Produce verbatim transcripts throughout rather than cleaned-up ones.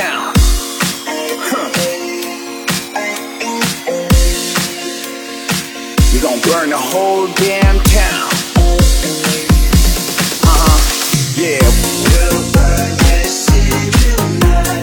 town. Huh. You're gonna burn the whole damn town. Uh-huh, yeah. We'll burn this city tonight.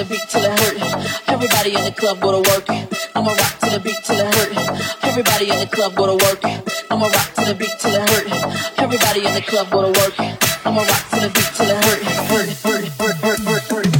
the beat till it hurt. Everybody in the club go to work. I'ma rock to the beat till it hurt. Everybody in the club go to work. I'ma rock to the beat till it hurt. Everybody in the club go to work. I'ma rock to the beat till it hurt. Hurt, hurt, hurt, hurt, hurt, hurt.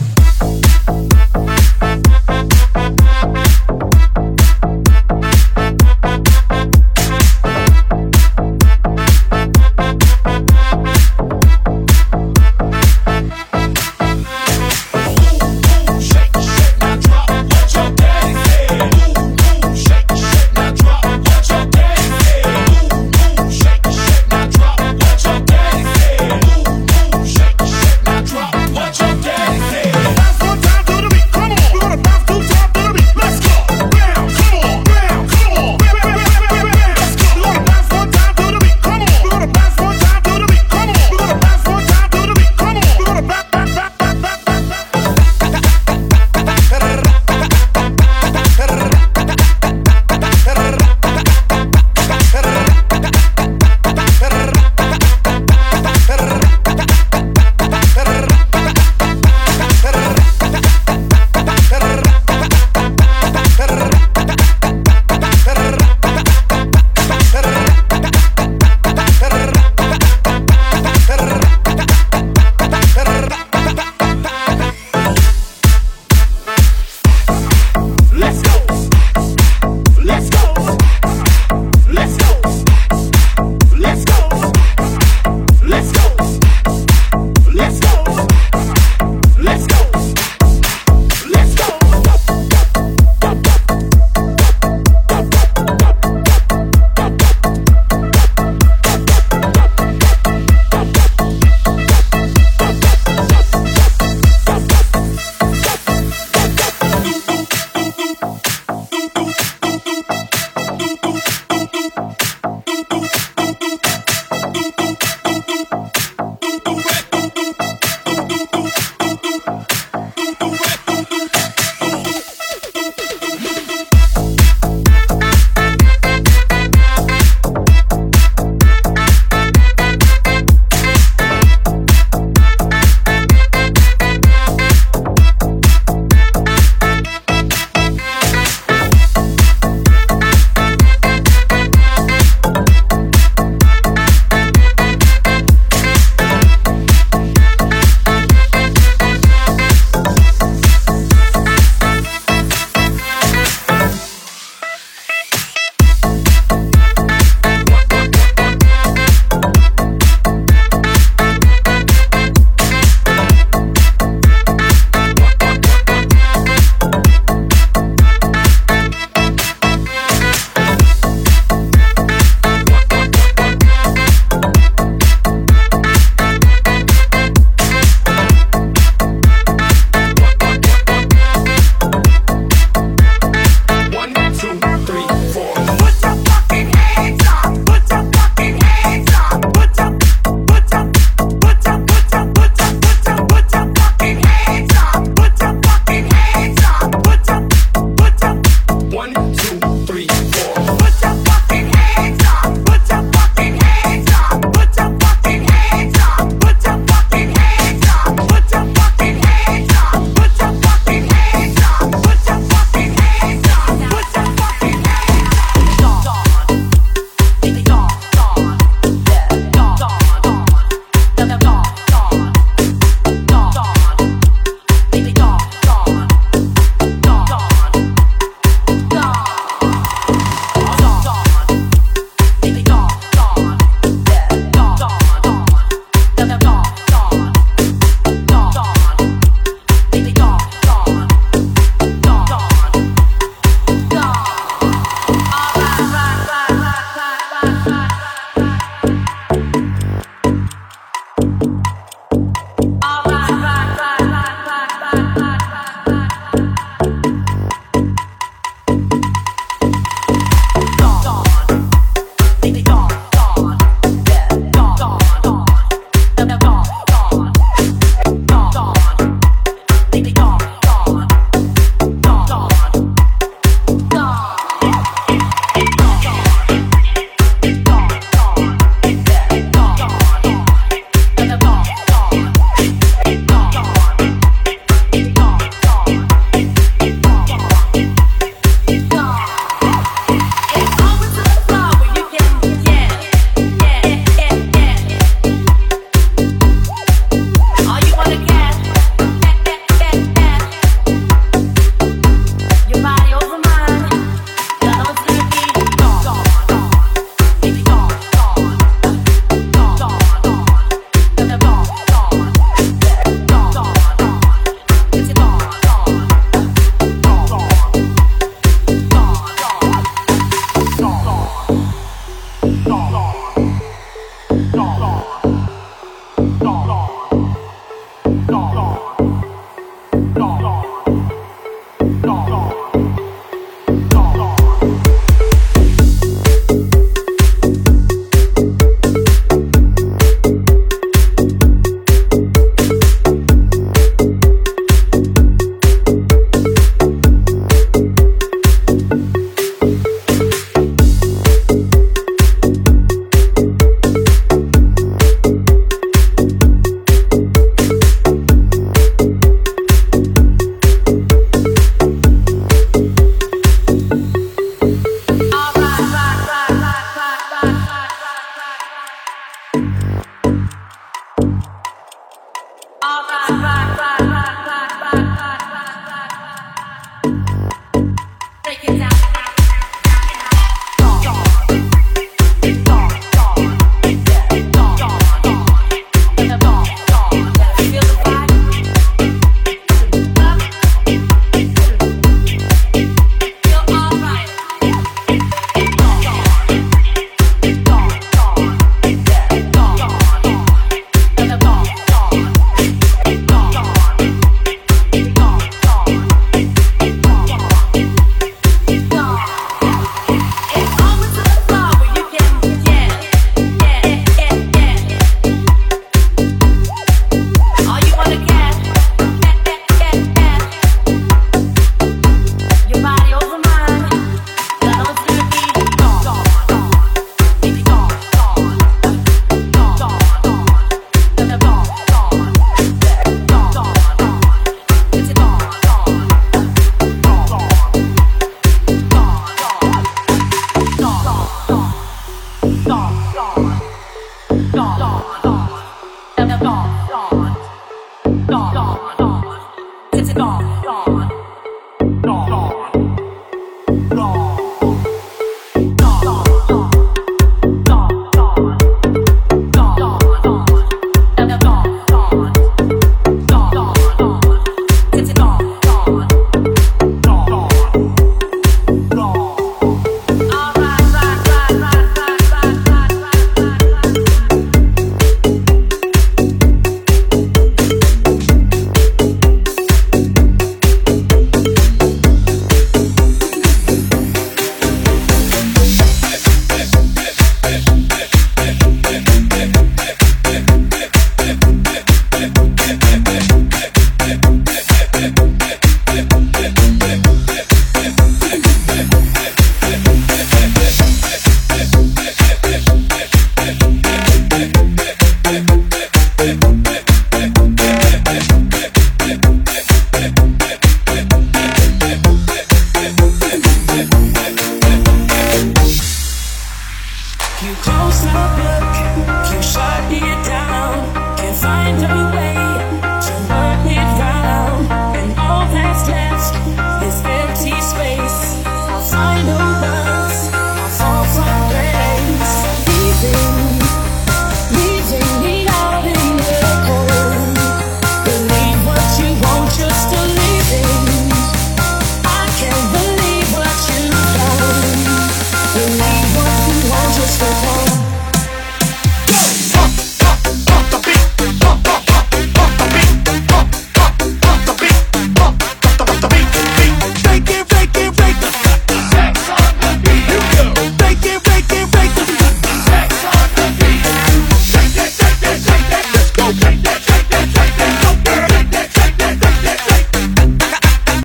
到。